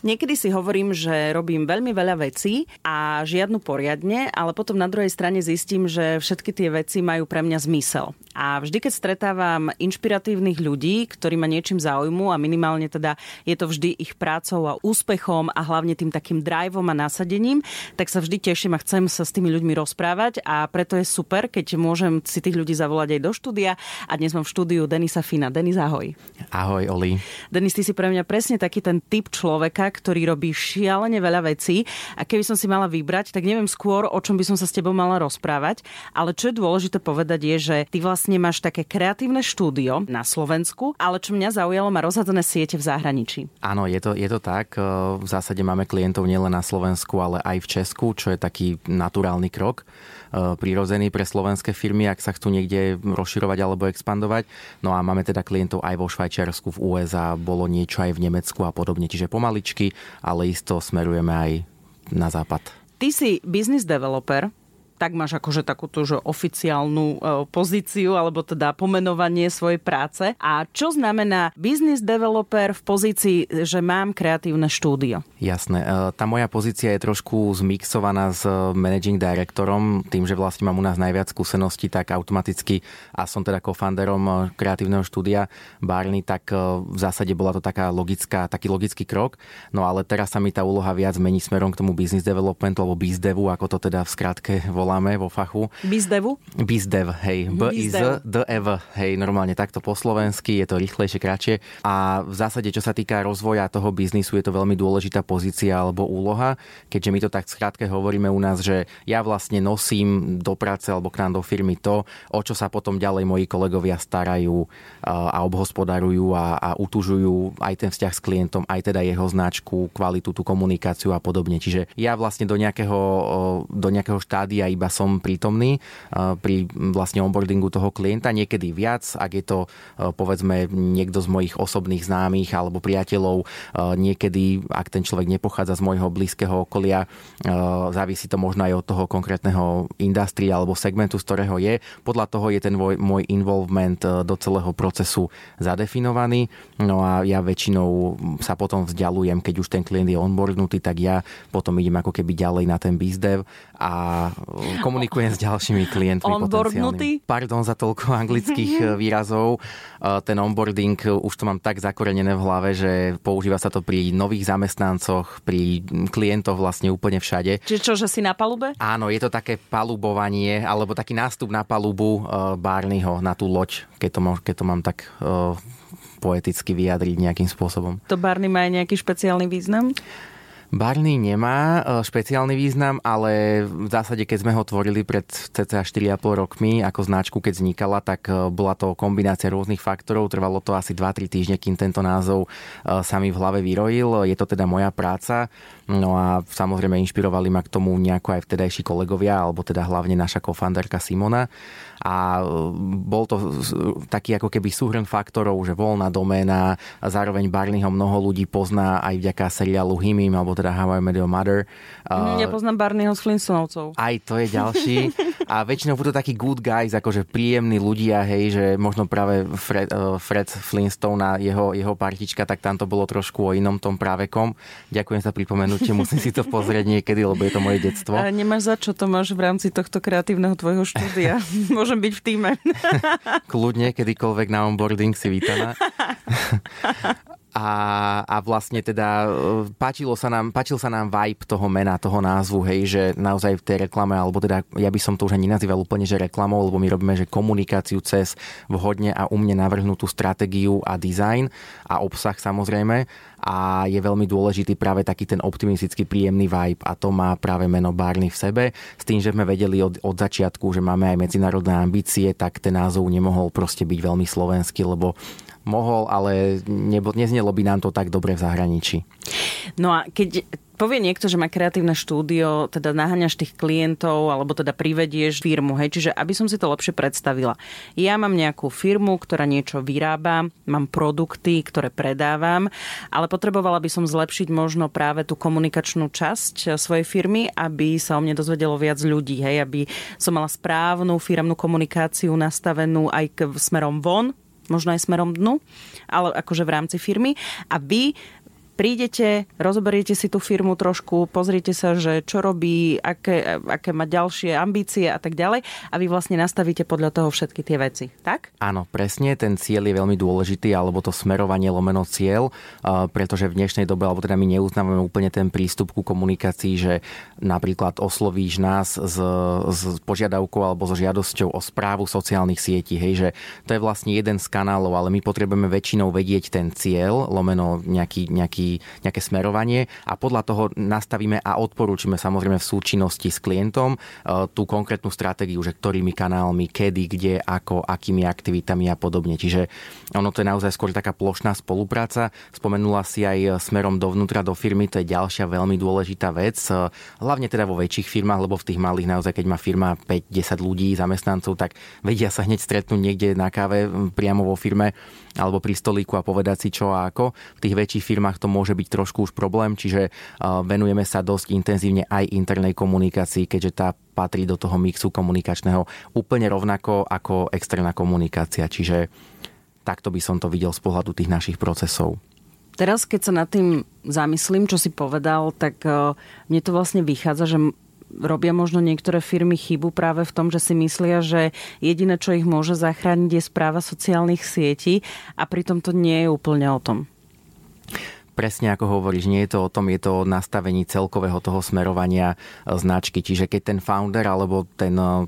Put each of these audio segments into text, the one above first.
Niekedy si hovorím, že robím veľmi veľa vecí a žiadnu poriadne, ale potom na druhej strane zistím, že všetky tie veci majú pre mňa zmysel. A vždy, keď stretávam inšpiratívnych ľudí, ktorí ma niečím zaujmú a minimálne teda je to vždy ich prácou a úspechom a hlavne tým takým driveom a nasadením, tak sa vždy teším a chcem sa s tými ľuďmi rozprávať a preto je super, keď môžem si tých ľudí zavolať aj do štúdia a dnes mám v štúdiu Denisa Fiňu. Denis, ahoj. Ahoj, Oli. Denis, ty si pre mňa presne taký ten typ človeka, ktorý robí šialene veľa vecí a keby som si mala vybrať, tak neviem skôr, o čom by som sa s tebou mala rozprávať, ale čo je dôležité povedať je, že ty vlastne máš také kreatívne štúdio na Slovensku, ale čo mňa zaujalo, má rozhádzané siete v zahraničí. Áno, je to tak. V zásade máme klientov nielen na Slovensku, ale aj v Česku, čo je taký naturálny krok, prirodzený pre slovenské firmy, ak sa chcú niekde rozširovať alebo expandovať. No a máme teda klientov aj vo Švajčiarsku, v USA, bolo niečo aj v Nemecku a podobne, čiže pomaličky, ale isto smerujeme aj na západ. Ty si business developer, tak máš akože takúto že oficiálnu pozíciu, alebo teda pomenovanie svojej práce. A čo znamená business developer v pozícii, že mám kreatívne štúdio? Jasné. Tá moja pozícia je trošku zmixovaná s managing directorom. Tým, že vlastne mám u nás najviac skúseností, tak automaticky, a som teda co-founderom kreatívneho štúdia Barney, tak v zásade bola to taký logický krok. No ale teraz sa mi tá úloha viac mení smerom k tomu business development, alebo bizdevu, ako to teda v skratke voláme vo fachu. Bizdevu? Bizdev, hej. B-I-Z-D-E-V. Hej, normálne takto po slovensky, je to rýchlejšie, kratšie. A v zásade, čo sa týka rozvoja toho biznisu, je to veľmi dôležitá pozícia alebo úloha, keďže my to tak skrátke hovoríme u nás, že ja vlastne nosím do práce alebo k nám do firmy to, o čo sa potom ďalej moji kolegovia starajú a obhospodarujú a utužujú aj ten vzťah s klientom, aj teda jeho značku, kvalitu, tú komunikáciu a podobne. Čiže ja vlastne do nejakého štádia iba som prítomný pri vlastne onboardingu toho klienta, niekedy viac, ak je to povedzme niekto z mojich osobných známych alebo priateľov, niekedy ak ten človek nepochádza z môjho blízkeho okolia, závisí to možno aj od toho konkrétneho industry alebo segmentu, z ktorého je. Podľa toho je ten môj involvement do celého procesu zadefinovaný. No a ja väčšinou sa potom vzdialujem, keď už ten klient je onboardnutý, tak ja potom idem ako keby ďalej na ten bizdev a komunikujem s ďalšími klientmi potenciálnymi. Pardon za toľko anglických výrazov. Ten onboarding už to mám tak zakorenené v hlave, že používa sa to pri nových zamestnancoch, pri klientoch vlastne úplne všade. Čiže čo, že si na palube? Áno, je to také palubovanie, alebo taký nástup na palubu Barneyho, na tú loď, keď to mám tak poeticky vyjadriť nejakým spôsobom. To Barney má aj nejaký špeciálny význam? Barney nemá špeciálny význam, ale v zásade, keď sme ho tvorili pred cca 4,5 rokmi ako značku, keď vznikala, tak bola to kombinácia rôznych faktorov. Trvalo to asi 2-3 týždne, kým tento názov sa mi v hlave vyrojil. Je to teda moja práca. No a samozrejme inšpirovali ma k tomu nejako aj vtedajší kolegovia, alebo teda hlavne naša co-founderka Simona. A bol to taký ako keby súhrn faktorov, že voľná doména, zároveň Barneyho mnoho ľudí pozná aj vďaka seriálu Hymim, alebo teda How I Made Your Mother. Ja poznám Barneyho z Flintstoneovcov. Aj to je ďalší. A väčšinou budú takí good guys, akože príjemní ľudia, hej, že možno práve Fred Flintstone a jeho partička, tak tam to bolo trošku o inom tom právekom. Ďakujem za pripomenutie, musím si to pozrieť niekedy, lebo je to moje detstvo. A nemáš za čo, to máš v rámci tohto kreatívneho tvojho štúdia. Môžem byť v tíme. Kľudne, kedykoľvek na onboarding si vítaná. A vlastne teda páčil sa nám vibe toho mena, toho názvu, hej, že naozaj v tej reklame, alebo teda ja by som to už ani nenazýval úplne, že reklamou, lebo my robíme, že komunikáciu cez vhodne a umne navrhnutú stratégiu a dizajn a obsah samozrejme a je veľmi dôležitý práve taký ten optimistický príjemný vibe a to má práve meno Barney v sebe. S tým, že sme vedeli od začiatku, že máme aj medzinárodné ambície, tak ten názov nemohol proste byť veľmi slovenský, lebo mohol, ale neznelo by nám to tak dobre v zahraničí. No a keď povie niekto, že má kreatívne štúdio, teda naháňaš tých klientov, alebo teda privedieš firmu, hej, čiže aby som si to lepšie predstavila. Ja mám nejakú firmu, ktorá niečo vyrába, mám produkty, ktoré predávam, ale potrebovala by som zlepšiť možno práve tú komunikačnú časť svojej firmy, aby sa o mne dozvedelo viac ľudí, hej, aby som mala správnu firemnú komunikáciu nastavenú aj k smerom von, možno aj smerom dnu, ale akože v rámci firmy. A vy prídete, rozoberiete si tú firmu trošku, pozriete sa, že čo robí, aké má ďalšie ambície a tak ďalej a vy vlastne nastavíte podľa toho všetky tie veci, tak? Áno, presne, ten cieľ je veľmi dôležitý, alebo to smerovanie lomeno cieľ, pretože v dnešnej dobe, alebo teda my neuznávame úplne ten prístup ku komunikácii, že napríklad oslovíš nás s požiadavkou alebo so žiadosťou o správu sociálnych sietí, hej, že to je vlastne jeden z kanálov, ale my potrebujeme väčšinou vedieť ten cieľ, lomeno nejaké smerovanie a podľa toho nastavíme a odporúčime samozrejme v súčinnosti s klientom tú konkrétnu stratégiu, že ktorými kanálmi, kedy, kde, ako, akými aktivitami a podobne. Čiže ono to je naozaj skôr taká plošná spolupráca. Spomenula si aj smerom dovnútra do firmy, to je ďalšia veľmi dôležitá vec, hlavne teda vo väčších firmách, lebo v tých malých naozaj, keď má firma 5-10 ľudí, zamestnancov, tak vedia sa hneď stretnúť niekde na káve priamo vo firme alebo pri stolíku a povedať si čo a ako. V tých väčších firmách to môže byť trošku už problém, čiže venujeme sa dosť intenzívne aj internej komunikácii, keďže tá patrí do toho mixu komunikačného úplne rovnako ako externá komunikácia. Čiže takto by som to videl z pohľadu tých našich procesov. Teraz, keď sa nad tým zamyslím, čo si povedal, tak mne to vlastne vychádza, že robia možno niektoré firmy chybu práve v tom, že si myslia, že jediné, čo ich môže zachrániť, je správa sociálnych sietí a pritom to nie je úplne o tom. Presne ako hovoríš, nie je to o tom, je to o nastavení celkového toho smerovania značky. Čiže keď ten founder alebo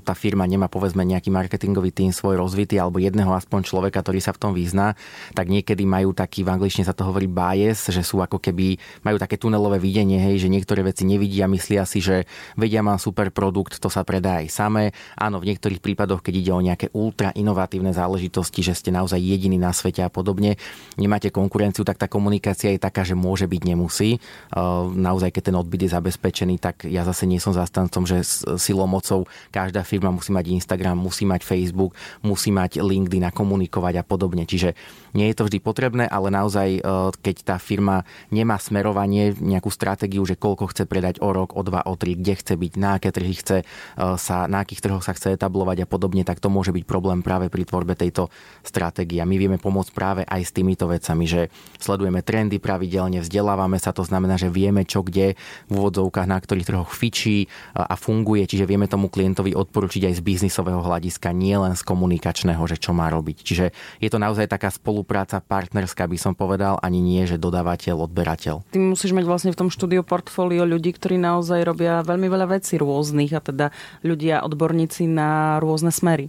tá firma nemá povedzme nejaký marketingový tím svoj rozvitý alebo jedného aspoň človeka, ktorý sa v tom vyzná, tak niekedy majú taký, v angličtine sa to hovorí bias, že sú ako keby, majú také tunelové videnie, hej, že niektoré veci nevidia, myslia si, že vedia, mám super produkt, to sa predá aj samé. Áno, v niektorých prípadoch, keď ide o nejaké ultra inovatívne záležitosti, že ste naozaj jediní na svete a podobne, nemáte konkurenciu, tak tá komunikácia je taká, že môže byť, nemusí. Naozaj, keď ten odbyt je zabezpečený, tak ja zase nie som zastancom, že silou mocou každá firma musí mať Instagram, musí mať Facebook, musí mať LinkedIn a komunikovať a podobne. Čiže nie je to vždy potrebné, ale naozaj, keď tá firma nemá smerovanie, nejakú stratégiu, že koľko chce predať o rok, o 2, o 3, kde chce byť, na aké trhy chce sa, na akých trhoch sa chce etablovať a podobne, tak to môže byť problém práve pri tvorbe tejto stratégie. A my vieme pomôcť práve aj s týmito vecami, že sledujeme trendy pravidelne, vzdelávame sa, to znamená, že vieme čo kde v úvodzovkách, na ktorých trhoch fičí a funguje, čiže vieme tomu klientovi odporučiť aj z biznisového hľadiska, nie len z komunikačného, že čo má robiť. Čiže je to naozaj taká spolupráca partnerská, by som povedal, ani nie, že dodávateľ, odberateľ. Ty musíš mať vlastne v tom štúdiu portfólio ľudí, ktorí naozaj robia veľmi veľa vecí rôznych a teda ľudia, odborníci na rôzne smery.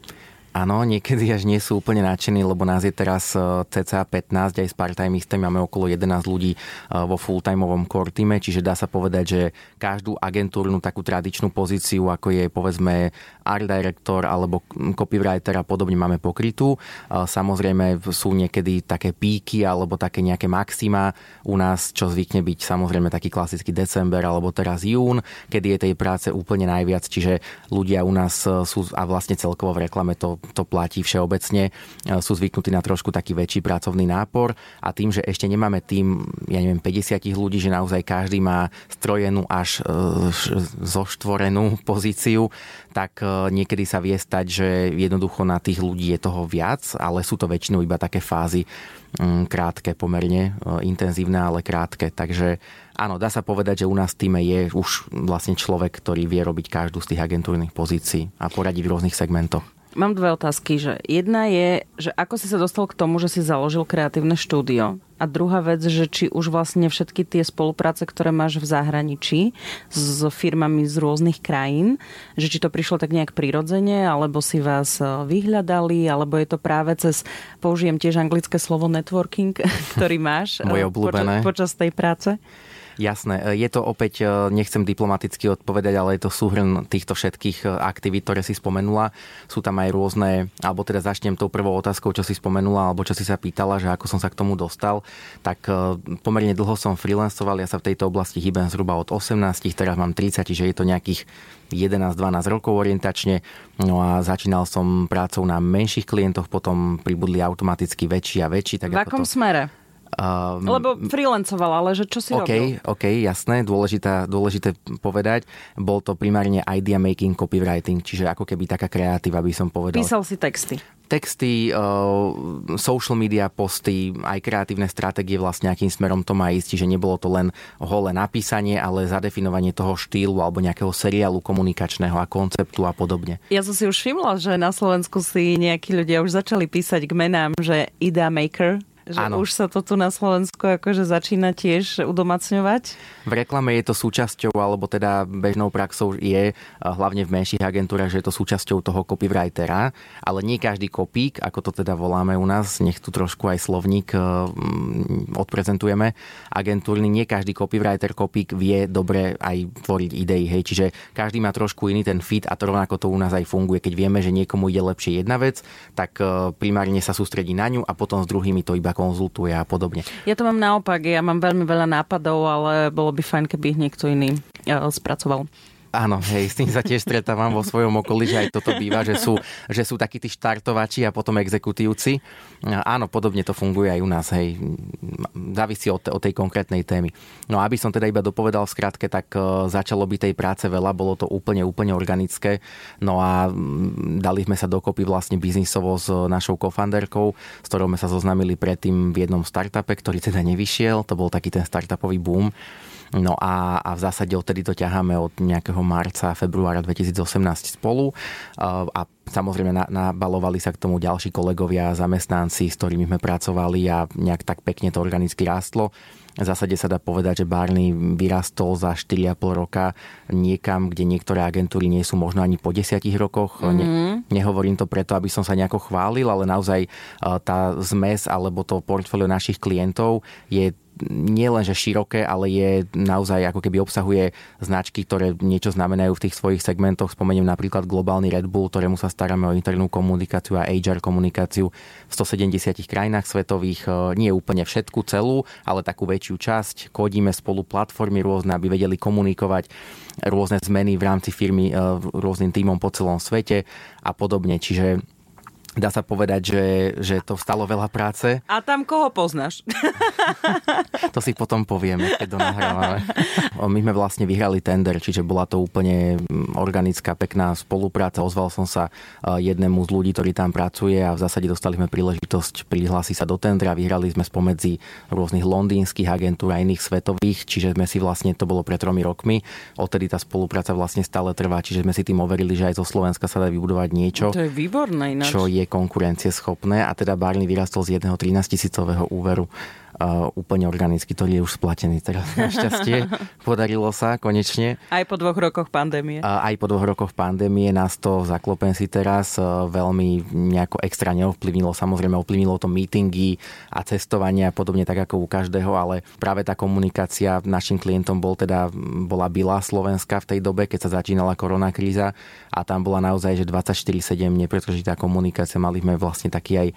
Áno, niekedy až nie sú úplne nadšení, lebo nás je teraz cca 15, aj s part-timeistami máme okolo 11 ľudí vo full-timeovom core týme, čiže dá sa povedať, že každú agentúrnu takú tradičnú pozíciu, ako je povedzme art director alebo copywriter a podobne, máme pokrytú. Samozrejme sú niekedy také píky alebo také nejaké maxima u nás, čo zvykne byť samozrejme taký klasický december alebo teraz jún, kedy je tej práce úplne najviac, čiže ľudia u nás sú a vlastne celkovo v reklame to platí všeobecne, sú zvyknutí na trošku taký väčší pracovný nápor a tým, že ešte nemáme tým, ja neviem, 50 ľudí, že naozaj každý má strojenú až zoštvorenú pozíciu, tak niekedy sa vie stať, že jednoducho na tých ľudí je toho viac, ale sú to väčšinou iba také fázy krátke, pomerne intenzívne, ale krátke. Takže áno, dá sa povedať, že u nás v týme je už vlastne človek, ktorý vie robiť každú z tých agentúrnych pozícií a poradiť v rôznych segmentoch. Mám dve otázky. Že jedna je, že ako si sa dostal k tomu, že si založil kreatívne štúdio? A druhá vec, že či už vlastne všetky tie spolupráce, ktoré máš v zahraničí s firmami z rôznych krajín, že či to prišlo tak nejak prirodzene, alebo si vás vyhľadali, alebo je to práve cez, použijem tiež anglické slovo networking, ktorý máš počas tej práce? Jasné, je to opäť, nechcem diplomaticky odpovedať, ale je to súhrn týchto všetkých aktivít, ktoré si spomenula. Sú tam aj rôzne, alebo teda začnem tou prvou otázkou, čo si spomenula, alebo čo si sa pýtala, že ako som sa k tomu dostal. Tak pomerne dlho som freelancoval, ja sa v tejto oblasti hýbem zhruba od 18, teraz mám 30, čiže je to nejakých 11-12 rokov orientačne. No a začínal som prácou na menších klientoch, potom pribudli automaticky väčší a väčší. Tak v akom smere? Lebo freelancovala, ale že čo si robil? OK, jasné, dôležité povedať. Bol to primárne idea making, copywriting, čiže ako keby taká kreatíva, by som povedal. Písal si texty, social media posty, aj kreatívne stratégie, vlastne akým smerom to má ísť, že nebolo to len holé napísanie, ale zadefinovanie toho štýlu alebo nejakého seriálu komunikačného a konceptu a podobne. Ja som si už všimla, že na Slovensku si nejakí ľudia už začali písať k menám, že Ideamaker. Že áno. Už sa to tu na Slovensku akože začína tiež udomácňovať? V reklame je to súčasťou, alebo teda bežnou praxou je, hlavne v menších agentúrach, že je to súčasťou toho copywritera, ale nie každý kopík, ako to teda voláme u nás, nech tu trošku aj slovník odprezentujeme, agentúrny, nie každý copywriter, kopík vie dobre aj tvoriť idei, hej, čiže každý má trošku iný ten fit a to rovnako to u nás aj funguje, keď vieme, že niekomu ide lepšie jedna vec, tak primárne sa sústredí na ňu a potom s druhými to iba konzultuje a podobne. Ja to mám naopak, ja mám veľmi veľa nápadov, ale bolo by fajn, keby ich niekto iný spracoval. Áno, hej, s tým sa tiež stretávam vo svojom okolí, že aj toto býva, že sú takí tí štartovači a potom exekutívci. Áno, podobne to funguje aj u nás, hej. Závisí od tej konkrétnej témy. No aby som teda iba dopovedal v skratke, tak začalo by tej práce veľa, bolo to úplne organické. No a dali sme sa dokopy vlastne biznisovo s našou kofanderkou, s ktorou sme sa zoznamili predtým v jednom startupe, ktorý teda nevyšiel, to bol taký ten startupový boom. No a v zásade odtedy to ťaháme od nejakého marca, februára 2018 spolu a samozrejme nabalovali sa k tomu ďalší kolegovia, zamestnanci, s ktorými sme pracovali a nejak tak pekne to organicky rástlo. V zásade sa dá povedať, že Barney vyrastol za 4,5 roka niekam, kde niektoré agentúry nie sú možno ani po 10 rokoch. Nehovorím to preto, aby som sa nejako chválil, ale naozaj tá zmes alebo to portfólio našich klientov je nie len, že široké, ale je naozaj ako keby obsahuje značky, ktoré niečo znamenajú v tých svojich segmentoch. Spomeniem napríklad globálny Red Bull, ktorému sa staráme o internú komunikáciu a HR komunikáciu v 170 krajinách svetových. Nie úplne všetku celú, ale takú väčšiu časť. Kodíme spolu platformy rôzne, aby vedeli komunikovať rôzne zmeny v rámci firmy rôznym tímom po celom svete a podobne. Čiže dá sa povedať, že to vstalo veľa práce. A tam koho poznáš? To si potom povieme, keď to nahrávame. My sme vlastne vyhrali tender, čiže bola to úplne organická, pekná spolupráca. Ozval som sa jednému z ľudí, ktorý tam pracuje a v zásade dostali sme príležitosť prihlásiť sa do tendra. Vyhrali sme spomedzi rôznych londýnskych agentúr a iných svetových, čiže sme si vlastne, to bolo pred 3 rokmi, odtedy tá spolupráca vlastne stále trvá, čiže sme si tým overili, že aj zo Slovenska sa dá vybudovať niečo. To je výborné ináč. Čo je konkurencieschopné a teda Barney vyrastol z jedného 13-tisícového úveru úplne organicky, ktorý je už splatený teraz našťastie. Podarilo sa konečne. Aj po 2 rokoch pandémie. Nás to, zaklopem si teraz, veľmi nejako extra neovplyvnilo. Samozrejme ovplyvnilo to meetingy a cestovania podobne tak ako u každého, ale práve tá komunikácia našim klientom bola Slovenska v tej dobe, keď sa začínala koronakríza a tam bola naozaj, že 24/7 nepretržitá komunikácia. Mali sme vlastne taký aj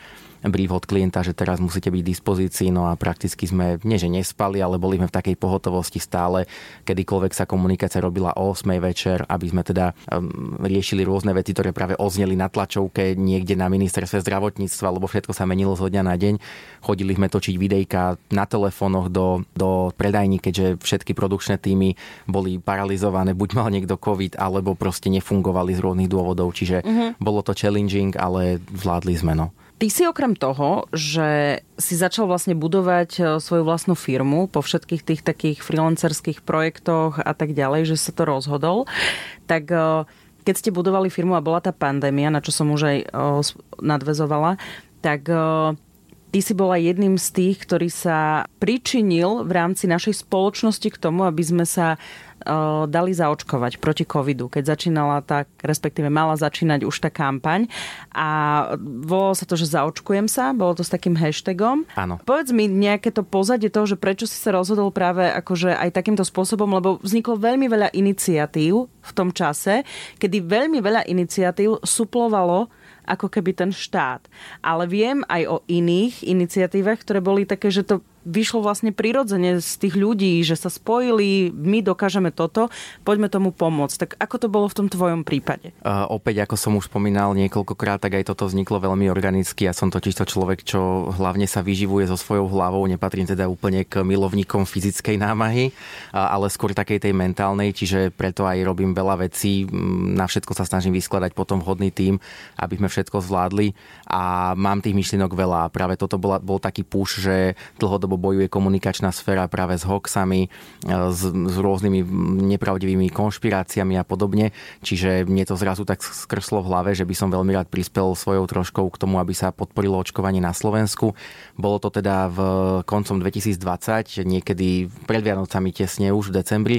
brief od klienta, že teraz musíte byť v dispozícii, no a prakticky sme, nie že nespali, ale boli sme v takej pohotovosti stále, kedykoľvek sa komunikácia robila o 8 večer, aby sme teda riešili rôzne veci, ktoré práve ozneli na tlačovke niekde na ministerstve zdravotníctva, lebo všetko sa menilo zo dňa na deň. Chodili sme točiť videjka na telefónoch do predajní, keďže všetky produkčné týmy boli paralizované, buď mal niekto COVID, alebo proste nefungovali z rôznych dôvodov, čiže bolo to challenging, ale vládli sme, no. Ty si okrem toho, že si začal vlastne budovať svoju vlastnú firmu po všetkých tých takých freelancerských projektoch a tak ďalej, že sa to rozhodol, tak keď ste budovali firmu a bola tá pandémia, na čo som už aj nadvezovala, tak Ty si bola jedným z tých, ktorý sa pričinil v rámci našej spoločnosti k tomu, aby sme sa dali zaočkovať proti covidu, keď začínala tá, respektíve mala začínať už tá kampaň. A volalo sa to, že zaočkujem sa, bolo to s takým hashtagom. Áno. Povedz mi nejaké to pozadie toho, že prečo si sa rozhodol práve akože aj takýmto spôsobom, lebo vzniklo veľmi veľa iniciatív v tom čase, kedy veľmi veľa iniciatív suplovalo ako keby ten štát. Ale viem aj o iných iniciatívach, ktoré boli také, že to vyšlo vlastne prirodzene z tých ľudí, že sa spojili, my dokážeme toto, poďme tomu pomôcť. Tak ako to bolo v tom tvojom prípade? Opäť, ako som už spomínal niekoľkokrát, tak aj toto vzniklo veľmi organicky. Ja som totižto človek, čo hlavne sa vyživuje so svojou hlavou, nepatrím teda úplne k milovníkom fyzickej námahy, ale skôr takej tej mentálnej, čiže preto aj robím veľa vecí, na všetko sa snažím vyskladať potom vhodný tím, aby sme všetko zvládli a mám tých myšlienok veľa. Práve toto bol taký push, že dlhodobo bojuje komunikačná sféra práve s hoaxami, s rôznymi nepravdivými konšpiráciami a podobne. Čiže mne to zrazu tak skrslo v hlave, že by som veľmi rád prispel svojou troškou k tomu, aby sa podporilo očkovanie na Slovensku. Bolo to teda v koncom 2020, niekedy pred Vianocami tesne už v decembri.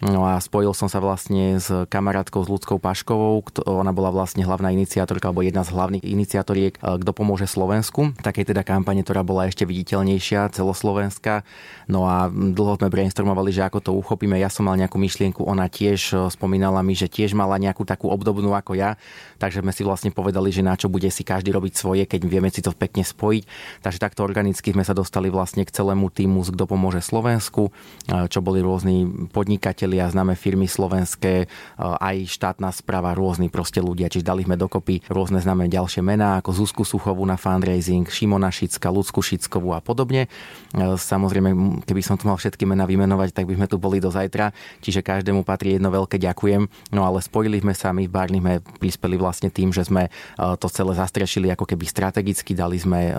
No a spojil som sa vlastne s kamarátkou s Luckou Paškovou, ona bola vlastne hlavná iniciátorka, alebo jedna z hlavných iniciatoriek, kto pomôže Slovensku. Takej teda kampane, ktorá bola ešte viditeľnejšia, celoslovenská. No a dlho sme brainstormovali, že ako to uchopíme. Ja som mal nejakú myšlienku, ona tiež spomínala mi, že tiež mala nejakú takú obdobnú ako ja. Takže sme si vlastne povedali, že na čo bude si každý robiť svoje, keď vieme si to pekne spojiť. Takže takto organicky sme sa dostali vlastne k celému týmu z Kto pomôže Slovensku, čo boli rôzni podnikatelia a známe firmy slovenské, aj štátna správa, rôzni proste ľudia. Čiže dali sme dokopy rôzne známe ďalšie mená, ako Zuzku Suchovú na fundraising, Šimona Šicka, Ľudsku Šickovú a podobne. Samozrejme, keby som tu mal všetky mená vymenovať, tak by sme tu boli do zajtra. Čiže každému patrí jedno veľké ďakujem. No ale spojili sme sa, my v Barney sme prispeli vlastne tým, že sme to celé zastrešili ako keby strategicky. Dali sme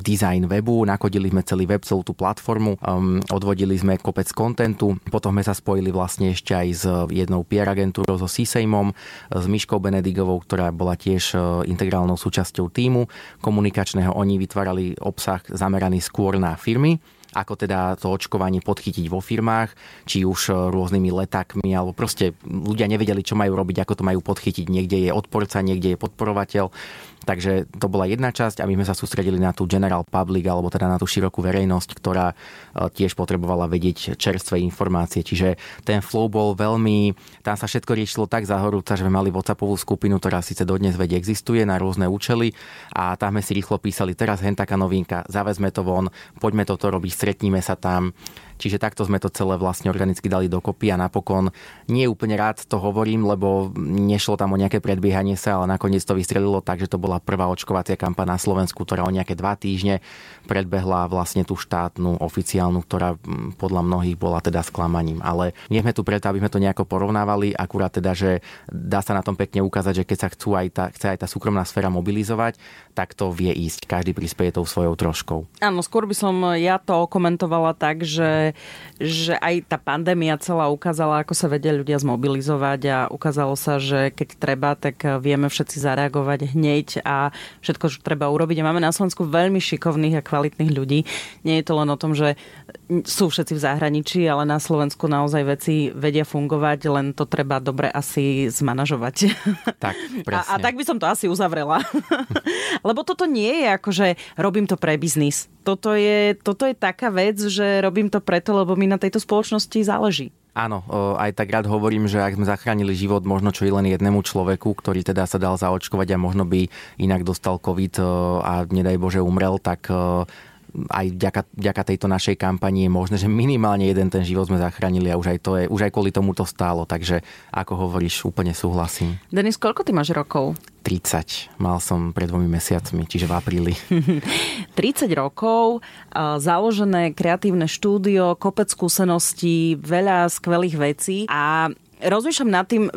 design webu, nakodili sme celý web, celú tú platformu, odvodili sme kopec kontentu, potom sme sa spojili vlastne ešte aj s jednou PR agentúrou, so Sisejmom, s Miškou Benedigovou, ktorá bola tiež integrálnou súčasťou týmu komunikačného. Oni vytvárali obsah zameraný skôr na firmy, ako teda to očkovanie podchytiť vo firmách, či už rôznymi letákmi, alebo proste ľudia nevedeli, čo majú robiť, ako to majú podchytiť. Niekde je odporca, niekde je podporovateľ. Takže to bola jedna časť a my sme sa sústredili na tú general public, alebo teda na tú širokú verejnosť, ktorá tiež potrebovala vedieť čerstvé informácie. Čiže ten flow bol veľmi... Tam sa všetko riešilo tak zahorúca, že sme mali WhatsAppovú skupinu, ktorá síce dodnes vedie existuje na rôzne účely a tam sme si rýchlo písali, teraz hen taká novinka, zavezme to von, poďme toto robiť, stretníme sa tam. Čiže takto sme to celé vlastne organicky dali dokopy a napokon nie úplne rád to hovorím, lebo nešlo tam o nejaké predbiehanie sa, ale nakoniec to vystrelilo tak, že to bola prvá očkovacia kampaň na Slovensku, ktorá o nejaké 2 týždne predbehla vlastne tú štátnu, oficiálnu, ktorá podľa mnohých bola teda sklamaním. Ale nie sme tu preto, aby sme to nejako porovnávali, akurát teda, že dá sa na tom pekne ukázať, že keď sa chce aj tá súkromná sféra mobilizovať, tak to vie ísť. Každý prispieje tou svojou troškou. Áno, skôr by som ja to komentovala tak, že aj tá pandémia celá ukázala, ako sa vedia ľudia zmobilizovať a ukázalo sa, že keď treba, tak vieme všetci zareagovať hneď a všetko, čo treba urobiť. A máme na Slovensku veľmi šikovných a kvalitných ľudí. Nie je to len o tom, že sú všetci v zahraničí, ale na Slovensku naozaj veci vedia fungovať, len to treba dobre asi zmanažovať. Tak, presne. A tak by som to asi uzavrela. Lebo toto nie je ako, že robím to pre biznis. Toto je taká vec, že robím to preto, lebo mi na tejto spoločnosti záleží. Áno, aj tak rád hovorím, že ak sme zachránili život možno čo i len jednému človeku, ktorý teda sa dal zaočkovať a možno by inak dostal COVID a nedaj Bože umrel, tak aj vďaka tejto našej kampani je možné, že minimálne jeden ten život sme zachránili a už aj kvôli tomu to stálo. Takže ako hovoríš, úplne súhlasím. Denis, koľko ty máš rokov? 30. Mal som pred 2 mesiacmi, čiže v apríli. 30 rokov, založené kreatívne štúdio, kopec skúseností, veľa skvelých vecí a rozmýšľam nad tým,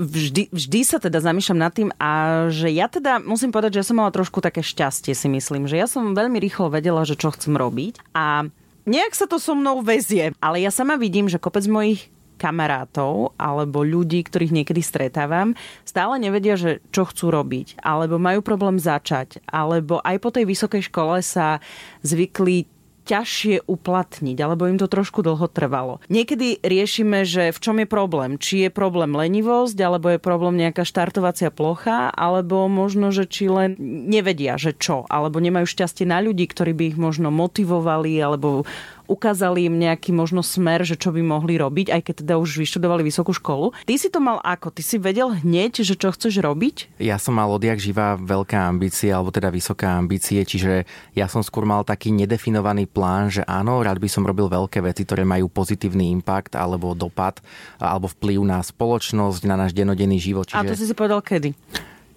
vždy sa teda zamýšľam nad tým a že ja teda musím povedať, že ja som mala trošku také šťastie, si myslím, že ja som veľmi rýchlo vedela, že čo chcem robiť a nejak sa to so mnou vezie, ale ja sama vidím, že kopec mojich kamarátov alebo ľudí, ktorých niekedy stretávam, stále nevedia, že čo chcú robiť, alebo majú problém začať, alebo aj po tej vysokej škole sa zvykli ťažšie uplatniť, alebo im to trošku dlho trvalo. Niekedy riešime, že v čom je problém. Či je problém lenivosť, alebo je problém nejaká štartovacia plocha, alebo možno, že či len nevedia, že čo, alebo nemajú šťastie na ľudí, ktorí by ich možno motivovali, alebo ukázali im nejaký možno smer, že čo by mohli robiť, aj keď teda už vyštudovali vysokú školu. Ty si to mal ako? Ty si vedel hneď, že čo chceš robiť? Ja som mal odjak živá veľká ambície, alebo teda vysoké ambície, čiže ja som skôr mal taký nedefinovaný plán, že áno, rád by som robil veľké veci, ktoré majú pozitívny impact, alebo dopad, alebo vplyv na spoločnosť, na náš dennodenný život. Čiže... A to si si povedal kedy?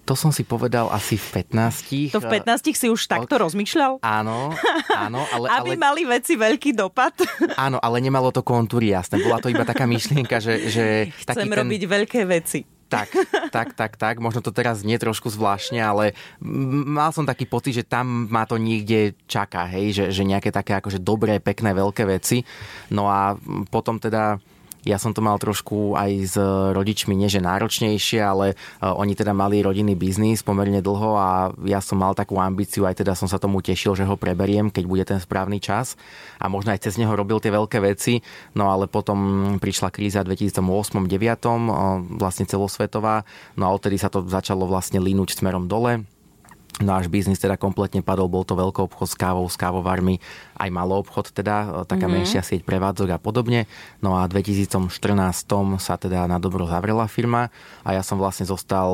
To som si povedal asi v 15. To v 15 si už takto rozmýšľal? Áno, áno. Ale, aby mali veci veľký dopad? Áno, ale nemalo to kontúry jasné. Bola to iba taká myšlienka, že chcem robiť veľké veci. Tak. Možno to teraz znie trošku zvláštne, ale mal som taký pocit, že tam ma to niekde čaká, hej? Že nejaké také akože dobré, pekné, veľké veci. No a potom teda... Ja som to mal trošku aj s rodičmi, nie že náročnejšie, ale oni teda mali rodinný biznis pomerne dlho a ja som mal takú ambíciu, aj teda som sa tomu tešil, že ho preberiem, keď bude ten správny čas a možno aj cez neho robil tie veľké veci, no ale potom prišla kríza v 2008-2009, vlastne celosvetová, no a odtedy sa to začalo vlastne línúť smerom dole. Náš biznis teda kompletne padol, bol to veľký obchod s kávou, s kávovarmi, aj malý obchod teda, taká menšia sieť prevádzok a podobne. No a v 2014 sa teda na dobro zavrela firma a ja som vlastne zostal,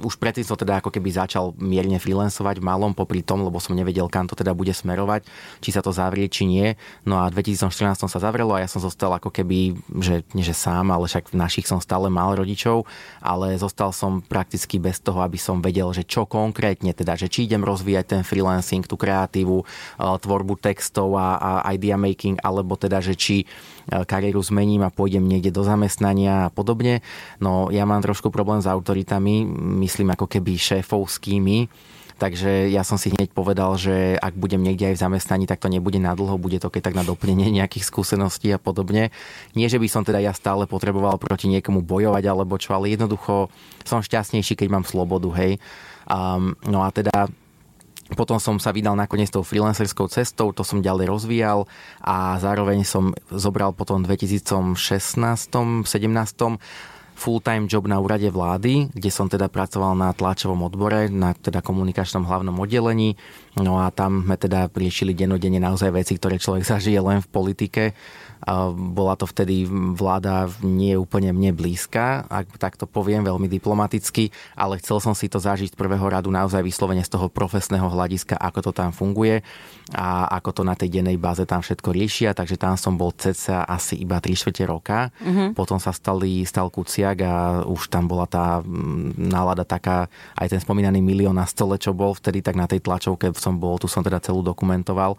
už predtým som teda ako keby začal mierne freelancovať v malom popri tom, lebo som nevedel, kam to teda bude smerovať, či sa to zavrie, či nie. No a v 2014 sa zavrelo a ja som zostal ako keby, že nie že sám, ale však našich som stále mal rodičov, ale zostal som prakticky bez toho, aby som vedel, že čo konkrétne teda, že či idem rozvíjať ten freelancing, tú kreatívu, tvorbu textov a ideamaking, alebo teda, že či kariéru zmením a pôjdem niekde do zamestnania a podobne. No ja mám trošku problém s autoritami, myslím ako keby šéfovskými, takže ja som si hneď povedal, že ak budem niekde aj v zamestnaní, tak to nebude na dlho, bude to keď tak na doplnenie nejakých skúseností a podobne. Nie, že by som teda ja stále potreboval proti niekomu bojovať alebo čo, ale jednoducho som šťastnejší, keď mám slobodu, hej. No a teda potom som sa vydal nakoniec tou freelancerskou cestou, to som ďalej rozvíjal a zároveň som zobral potom v 2016-17 full-time job na úrade vlády, kde som teda pracoval na tlačovom odbore, na teda komunikačnom hlavnom oddelení. No a tam sme teda riešili dennodenne naozaj veci, ktoré človek zažije len v politike. Bola to vtedy vláda nie úplne mne blízka, ak tak to poviem, veľmi diplomaticky, ale chcel som si to zažiť z prvého radu naozaj vyslovene z toho profesného hľadiska, ako to tam funguje a ako to na tej dennej báze tam všetko riešia, takže tam som bol cca asi iba 3/4 roka. Potom sa stal Kuciak a už tam bola tá nálada taká, aj ten spomínaný 1 000 000 na stole, čo bol vtedy, tak na tej tlačovke som bol, tu som teda celú dokumentoval.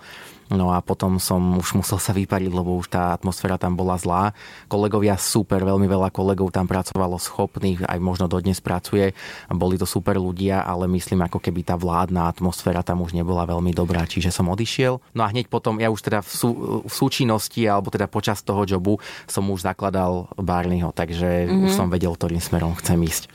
No a potom som už musel sa vypariť, lebo už tá atmosféra tam bola zlá. Kolegovia super, veľmi veľa kolegov tam pracovalo schopných, aj možno dodnes pracuje. Boli to super ľudia, ale myslím, ako keby tá vládna atmosféra tam už nebola veľmi dobrá, čiže som odišiel. No a hneď potom, ja už teda v súčinnosti, alebo teda počas toho jobu, som už zakladal Barneyho, takže už som vedel, ktorým smerom chcem ísť.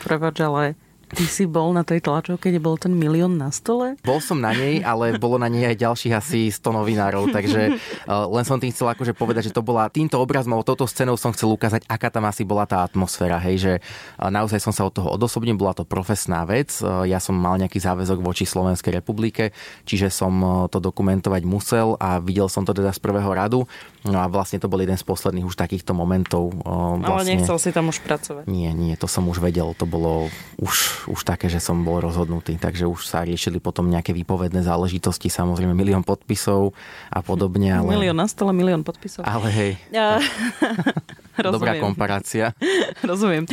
Prepáč, ale... Ty si bol na tej tlačovke, kde bol ten 1 000 000 na stole? Bol som na nej, ale bolo na nej aj ďalších asi 100 novinárov, takže len som tým chcel akože povedať, že to bola týmto obrazom, touto scénou som chcel ukázať, aká tam asi bola tá atmosféra, hej, že naozaj som sa od toho odosobnil, bola to profesná vec, ja som mal nejaký záväzok voči Slovenskej republike, čiže som to dokumentovať musel a videl som to teda z prvého radu, no a vlastne to bol jeden z posledných už takýchto momentov. Ale nechcel si tam už pracovať. Nie, to som už vedel, to bolo už také, že som bol rozhodnutý, takže už sa riešili potom nejaké výpovedné záležitosti, samozrejme 1 000 000 podpisov a podobne. Ale... 1 000 000 na stole, 1 000 000 podpisov. Ale hej. Dobrá komparácia. Rozumiem.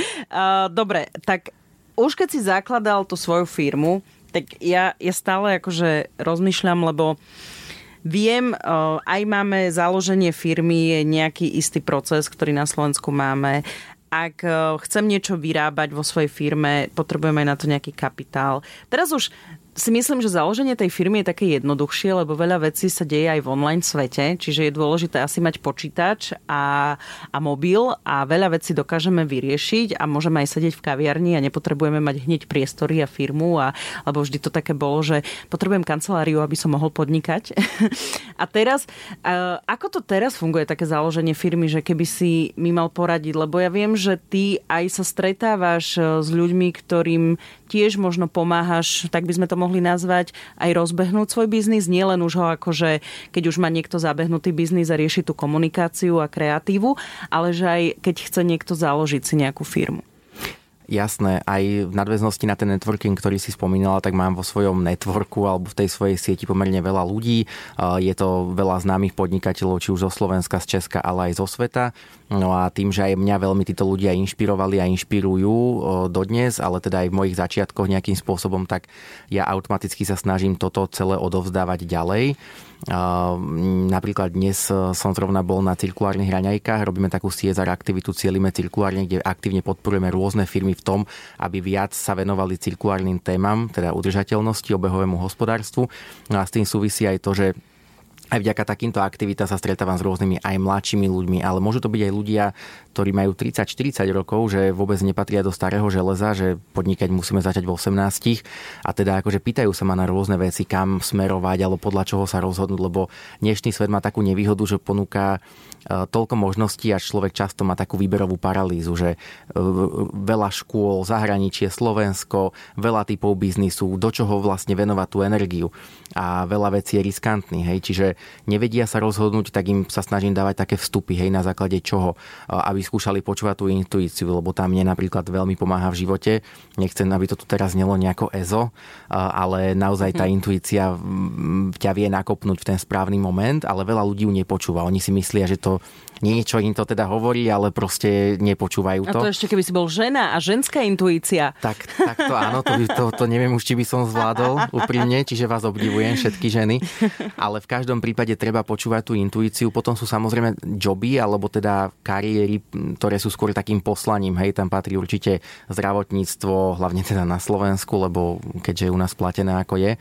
Dobre, tak už keď si zakladal tú svoju firmu, tak ja stále akože rozmýšľam, lebo viem, aj máme založenie firmy, je nejaký istý proces, ktorý na Slovensku máme. Ak chcem niečo vyrábať vo svojej firme, potrebujem aj na to nejaký kapitál. Teraz už si myslím, že založenie tej firmy je také jednoduchšie, lebo veľa vecí sa deje aj v online svete, čiže je dôležité asi mať počítač a mobil a veľa vecí dokážeme vyriešiť a môžeme aj sedieť v kaviarni a nepotrebujeme mať hneď priestory a firmu, lebo vždy to také bolo, že potrebujem kanceláriu, aby som mohol podnikať. A teraz, ako to teraz funguje také založenie firmy, že keby si mi mal poradiť, lebo ja viem, že ty aj sa stretávaš s ľuďmi, ktorým tiež možno pomáhaš, tak by sme to mohli nazvať, aj rozbehnúť svoj biznis, nielen už ho akože, keď už má niekto zabehnutý biznis a rieši tú komunikáciu a kreatívu, ale že aj keď chce niekto založiť si nejakú firmu. Jasné, aj v nadväznosti na ten networking, ktorý si spomínala, tak mám vo svojom networku alebo v tej svojej sieti pomerne veľa ľudí. Je to veľa známych podnikateľov, či už zo Slovenska, z Česka, ale aj zo sveta. No a tým, že aj mňa veľmi títo ľudia inšpirovali a inšpirujú dodnes, ale teda aj v mojich začiatkoch nejakým spôsobom, tak ja automaticky sa snažím toto celé odovzdávať ďalej. Napríklad dnes som zrovna bol na cirkulárnych raňajkách, robíme takú sieť aktivitu Cielime cirkulárne, kde aktívne podporujeme rôzne firmy v tom, aby viac sa venovali cirkulárnym témam, teda udržateľnosti, obehovému hospodárstvu. No a s tým súvisí aj to, že aj vďaka takýmto aktivitám sa stretávam s rôznymi aj mladšími ľuďmi, ale môžu to byť aj ľudia, ktorí majú 30-40 rokov, že vôbec nepatria do starého železa, že podnikať musíme začať v 18 a teda akože pýtajú sa ma na rôzne veci, kam smerovať alebo podľa čoho sa rozhodnúť, lebo dnešný svet má takú nevýhodu, že ponúka toľko možností a človek často má takú výberovú paralýzu, že veľa škôl, zahraničie, Slovensko, veľa typov biznisu, do čoho vlastne venovať tú energiu a veľa vecí je riskantných, hej, čiže nevedia sa rozhodnúť, tak im sa snažím dávať také vstupy, hej, na základe čoho, aby skúšali počúvať tú intuíciu, lebo tá mne napríklad veľmi pomáha v živote. Nechcem, aby to tu teraz znelo nejako ezo, ale naozaj tá intuícia ťa vie nakopnúť v ten správny moment, ale veľa ľudí ju nepočúva. Oni si myslia, že to niečo im to teda hovorí, ale proste nepočúvajú to. A to ešte keby si bol žena a ženská intuícia. Tak to áno, to neviem už, či by som zvládol úprimne, čiže vás obdivujem všetky ženy, ale v každom prípade treba počúvať tú intuíciu. Potom sú samozrejme joby, alebo teda kariéry, ktoré sú skôr takým poslaním, hej, tam patrí určite zdravotníctvo, hlavne teda na Slovensku, lebo keďže je u nás platené ako je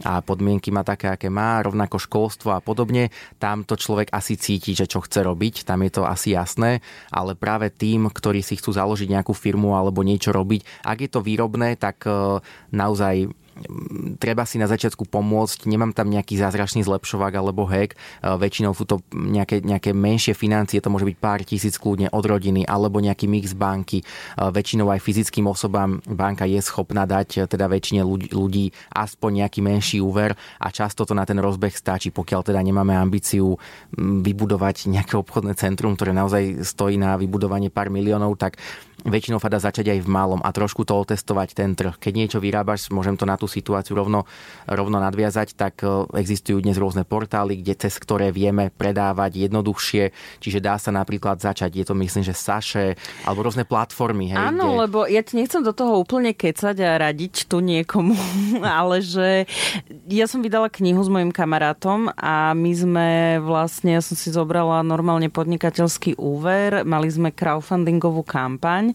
a podmienky má také, aké má, rovnako školstvo a podobne, tam to človek asi cíti, že čo chce robiť. Tam je to asi jasné, ale práve tým, ktorí si chcú založiť nejakú firmu alebo niečo robiť, ak je to výrobné, tak naozaj treba si na začiatku pomôcť. Nemám tam nejaký zázračný zlepšovák alebo hack. Väčšinou sú to nejaké menšie financie, to môže byť pár tisíc kľudne od rodiny alebo nejaký mix banky. Väčšinou aj fyzickým osobám banka je schopná dať teda väčšine ľudí aspoň nejaký menší úver a často to na ten rozbeh stačí, pokiaľ teda nemáme ambíciu vybudovať nejaké obchodné centrum, ktoré naozaj stojí na vybudovanie pár miliónov, tak väčšinou fada začať aj v málom a trošku to otestovať ten trh. Keď niečo vyrábaš, môžem to na tú situáciu rovno nadviazať, tak existujú dnes rôzne portály, kde cez ktoré vieme predávať jednoduchšie, čiže dá sa napríklad začať, je to myslím, že Saše, alebo rôzne platformy. Hej, áno, kde... lebo ja nechcem do toho úplne kecať a radiť tu niekomu, ale že ja som vydala knihu s mojim kamarátom a my sme vlastne, ja som si zobrala normálne podnikateľský úver, mali sme crowdfundingovú kampaň.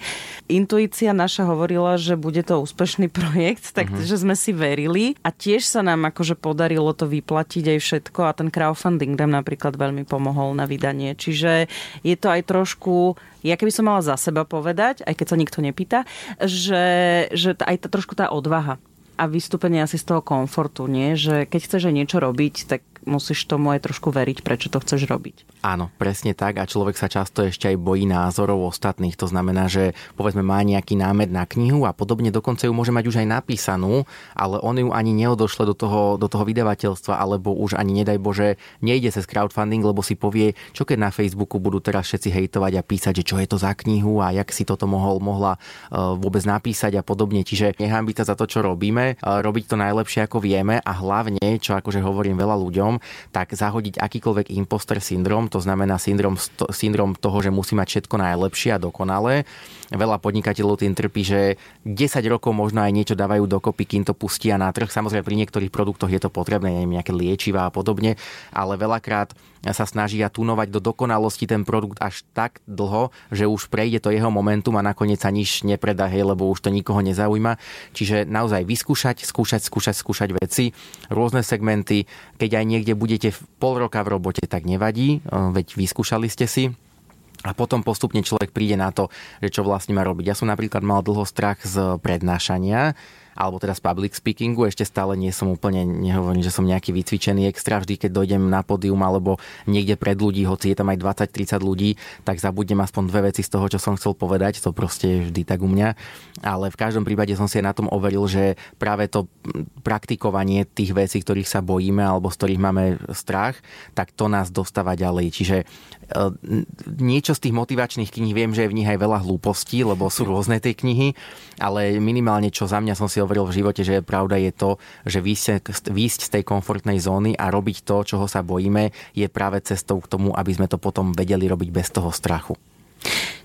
Intuícia naša hovorila, že bude to úspešný projekt, takže sme si verili a tiež sa nám akože podarilo to vyplatiť aj všetko a ten crowdfunding nám napríklad veľmi pomohol na vydanie. Čiže je to aj trošku, ja keby som mala za seba povedať, aj keď sa nikto nepýta, že aj trošku tá odvaha a vystúpenie asi z toho komfortu, nie? Že keď chceš aj niečo robiť, tak musíš tomu aj trošku veriť, prečo to chceš robiť. Áno, presne tak a človek sa často ešte aj bojí názorov ostatných. To znamená, že povedzme má nejaký námed na knihu a podobne, dokonca ju môže mať už aj napísanú, ale on ju ani neodošle do toho vydavateľstva, alebo už ani nedaj Bože nejde cez crowdfunding, lebo si povie, čo keď na Facebooku budú teraz všetci hejtovať a písať, že čo je to za knihu a jak si toto mohla vôbec napísať a podobne. Čiže nechám byť sa za to, čo robíme, robiť to najlepšie, ako vieme a hlavne, čo akože hovorím veľa ľuďom, syndrom, tak zahodiť akýkoľvek imposter syndrom, to znamená syndrom toho, že musí mať všetko najlepšie a dokonalé. Veľa podnikateľov tým trpí, že 10 rokov možno aj niečo dávajú dokopy, kým to pustia na trh. Samozrejme pri niektorých produktoch je to potrebné, neviem, nejaké liečivá a podobne, ale veľakrát sa snažia tunovať do dokonalosti ten produkt až tak dlho, že už prejde to jeho momentum a nakoniec sa nič nepredá, hej, lebo už to nikoho nezaujíma. Čiže naozaj vyskúšať, skúšať veci, rôzne segmenty. Keď aj niekde budete pol roka v robote, tak nevadí, veď vyskúšali ste si. A potom postupne človek príde na to, že čo vlastne má robiť. Ja som napríklad mal dlho strach z prednášania, alebo teda z public speakingu, ešte stále nie som úplne, nehovorím, že som nejaký vycvičený extra, vždy keď dojdem na pódium alebo niekde pred ľudí, hoci je tam aj 20-30 ľudí, tak zabudnem aspoň dve veci z toho, čo som chcel povedať, to proste je vždy tak u mňa, ale v každom prípade som si na tom overil, že práve to praktikovanie tých vecí, ktorých sa bojíme alebo z ktorých máme strach, tak to nás dostáva ďalej, čiže niečo z tých motivačných kníh, viem, že je v nich aj veľa hlúpostí, lebo sú rôzne tie knihy, ale minimálne čo za mňa som si hovoril v živote, že pravda je to, že výjsť z tej komfortnej zóny a robiť to, čoho sa bojíme, je práve cestou k tomu, aby sme to potom vedeli robiť bez toho strachu.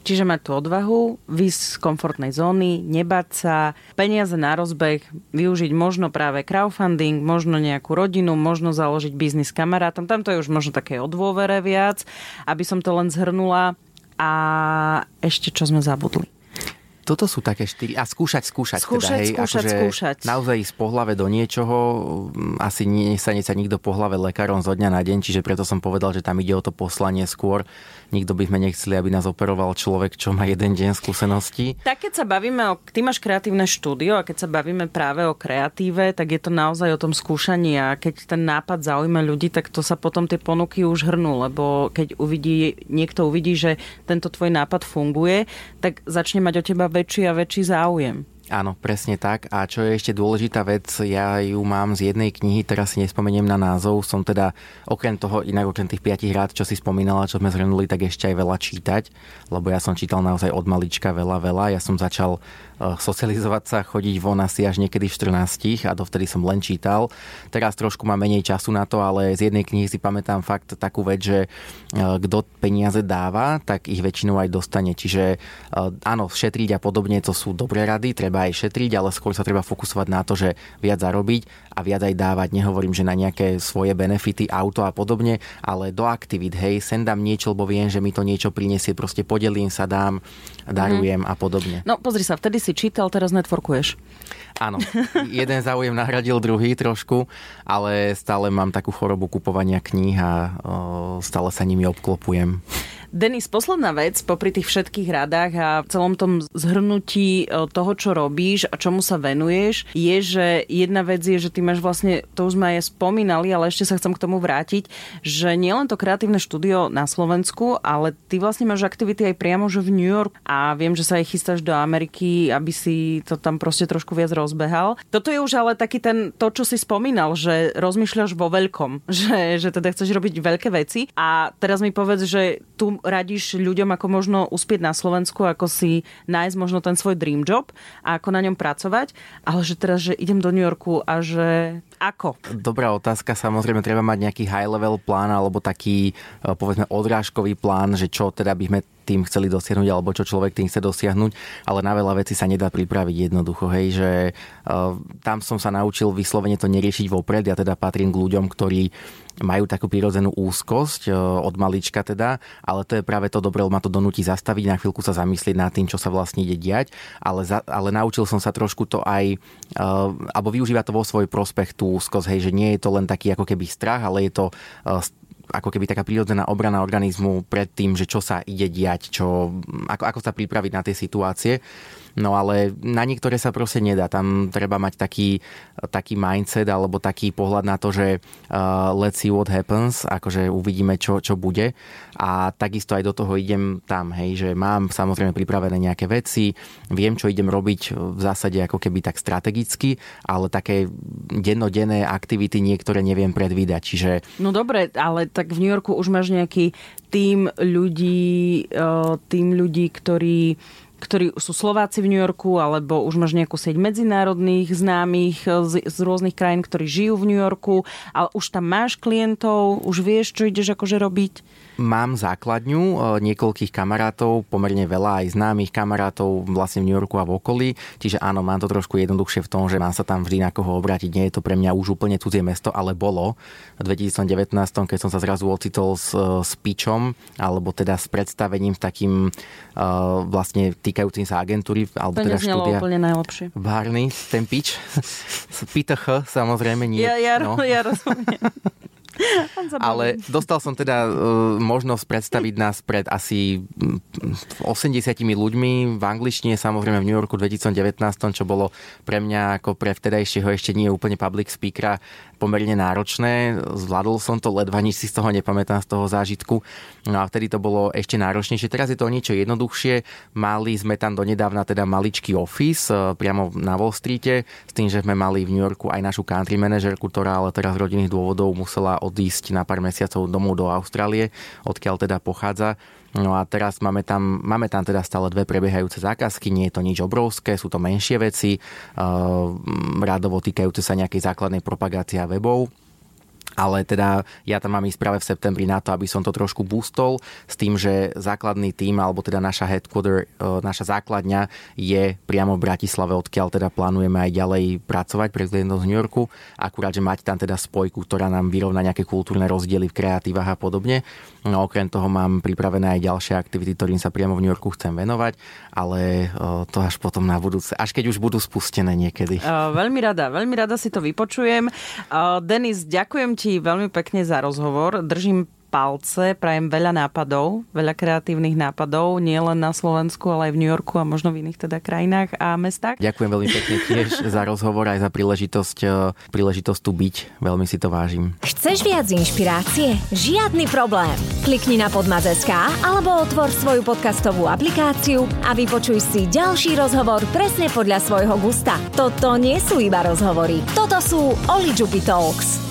Čiže mať tú odvahu, výjsť z komfortnej zóny, nebať sa, peniaze na rozbeh, využiť možno práve crowdfunding, možno nejakú rodinu, možno založiť biznis kamarátom. Tamto je už možno také o dôvere viac, aby som to len zhrnula. A ešte čo sme zabudli? Toto sú také štyri. A skúšať. Naozaj ísť po hlave do niečoho. Asi nestane sa nikto po hlave lekárom zo dňa na deň, čiže preto som povedal, že tam ide o to poslanie skôr. Nikto by sme nechceli, aby nás operoval človek, čo má jeden deň skúseností. Tak keď sa bavíme, ty máš kreatívne štúdio a keď sa bavíme práve o kreatíve, tak je to naozaj o tom skúšaní a keď ten nápad zaujíma ľudí, tak to sa potom tie ponuky už hrnú, lebo keď niekto uvidí, že tento tvoj nápad funguje, tak začne mať o teba väčší a väčší záujem. Áno, presne tak. A čo je ešte dôležitá vec, ja ju mám z jednej knihy, teraz si nespomeniem na názov, som teda okrem toho, inak okrem tých 5 rád, čo si spomínala, čo sme zhrnuli, tak ešte aj veľa čítať, lebo ja som čítal naozaj od malička veľa. Ja som začal socializovať sa, chodiť von asi až niekedy v 14 a dovtedy som len čítal. Teraz trošku mám menej času na to, ale z jednej knihy si pamätám fakt takú vec, že kto peniaze dáva, tak ich väčšinou aj dostane. Čiže áno, šetriť a podobne, to sú dobré rady, treba aj šetriť, ale skôr sa treba fokusovať na to, že viac zarobiť a viac aj dávať. Nehovorím, že na nejaké svoje benefity, auto a podobne, ale do aktivít, hej, sem dám niečo, lebo viem, že mi to niečo prinesie, proste podelím sa, dám, darujem a podobne. No pozri sa, vtedy si čítal, teraz networkuješ. Áno, jeden záujem nahradil druhý trošku, ale stále mám takú chorobu kupovania kníh a stále sa nimi obklopujem. Denis, posledná vec, popri tých všetkých radách a celom tom zhrnutí toho, čo robíš a čomu sa venuješ, je, že jedna vec je, že ty máš vlastne, to už sme aj spomínali, ale ešte sa chcem k tomu vrátiť, že nielen to kreatívne štúdio na Slovensku, ale ty vlastne máš aktivity aj priamo, že v New Yorku a viem, že sa aj chystáš do Ameriky, aby si to tam proste trošku viac rozbehal. Toto je už ale taký to, čo si spomínal, že rozmýšľaš vo veľkom, že teda chceš robiť veľké veci a teraz mi povedz, že tu radíš ľuďom, ako možno uspieť na Slovensku, ako si nájsť možno ten svoj dream job a ako na ňom pracovať, ale že teraz, že idem do New Yorku a že ako? Dobrá otázka, samozrejme treba mať nejaký high level plán alebo taký, povedzme, odrážkový plán, že čo teda by sme tým chceli dosiahnuť alebo čo človek tým chce dosiahnuť, ale na veľa vecí sa nedá pripraviť jednoducho, hej, že tam som sa naučil vyslovene to neriešiť vopred, ja teda patrím k ľuďom, ktorí majú takú prirodzenú úzkosť od malička teda, ale to je práve to dobré, ma to donúti zastaviť, na chvíľku sa zamyslieť nad tým, čo sa vlastne ide diať, ale naučil som sa trošku to aj, alebo využívať to vo svoj prospech tú úzkosť, hej, že nie je to len taký ako keby strach, ale je to ako keby taká prírodzená obrana organizmu pred tým, že čo sa ide diať, ako sa pripraviť na tie situácie. No ale na niektoré sa proste nedá. Tam treba mať taký mindset alebo taký pohľad na to, že let's see what happens, akože uvidíme, čo bude. A takisto aj do toho idem tam, hej, že mám samozrejme pripravené nejaké veci, viem, čo idem robiť v zásade ako keby tak strategicky, ale také dennodenné aktivity niektoré neviem predvídať. Čiže... No dobre, ale tak v New Yorku už máš nejaký tým ľudí, ktorí ktorí sú Slováci v New Yorku, alebo už máš nejakú sieť medzinárodných známych z rôznych krajín, ktorí žijú v New Yorku, ale už tam máš klientov, už vieš, čo ideš akože robiť? Mám základňu niekoľkých kamarátov, pomerne veľa aj známych kamarátov vlastne v New Yorku a v okolí, čiže áno, mám to trošku jednoduchšie v tom, že mám sa tam vždy na koho obrátiť. Nie je to pre mňa už úplne cudzie mesto, ale bolo v 2019, keď som sa zrazu ocitol s pitchom, alebo teda s predstavením takým vlastne týkajúcim sa agentúry, alebo to teda štúdia. To úplne najlepšie. Barney, ten pitch. Pitch, samozrejme nie. Ja rozumiem. Ale dostal som teda možnosť predstaviť nás pred asi 80 ľuďmi v angličtine, samozrejme v New Yorku 2019, čo bolo pre mňa ako pre vtedajšieho ešte nie úplne public speakera pomerne náročné. Zvládol som to ledva, nič si z toho nepamätám, z toho zážitku. No a vtedy to bolo ešte náročnejšie. Teraz je to niečo jednoduchšie. Mali sme tam donedávna teda maličký office priamo na Wall Streete, s tým, že sme mali v New Yorku aj našu country manažerku, ktorá ale teraz z rodinných dôvodov musela odísť na pár mesiacov domov do Austrálie, odkiaľ teda pochádza. No a teraz máme tam teda stále dve prebiehajúce zákazky, nie je to nič obrovské, sú to menšie veci, rádovo týkajúce sa nejakej základnej propagácie a webov. Ale teda ja tam mám ísť práve v septembri na to, aby som to trošku boostol s tým, že základný tím, alebo teda naša headquarter, naša základňa je priamo v Bratislave, odkiaľ teda plánujeme aj ďalej pracovať pre klientov z New Yorku, akurát, že mať tam teda spojku, ktorá nám vyrovná nejaké kultúrne rozdiely v kreatívach a podobne. No okrem toho mám pripravené aj ďalšie aktivity, ktorým sa priamo v New Yorku chcem venovať, ale to až potom na budúce, až keď už budú spustené niekedy. Veľmi rada si to vypočujem. Denis, ďakujem ti veľmi pekne za rozhovor. Držím palce, prajem veľa nápadov, veľa kreatívnych nápadov, nielen na Slovensku, ale aj v New Yorku a možno v iných teda krajinách a mestách. Ďakujem veľmi pekne tiež za rozhovor aj za príležitosť tu byť. Veľmi si to vážim. Chceš viac inšpirácie? Žiadny problém. Klikni na podmaz.sk alebo otvor svoju podcastovú aplikáciu a vypočuj si ďalší rozhovor presne podľa svojho gusta. Toto nie sú iba rozhovory. Toto sú Oli Džupi Talks.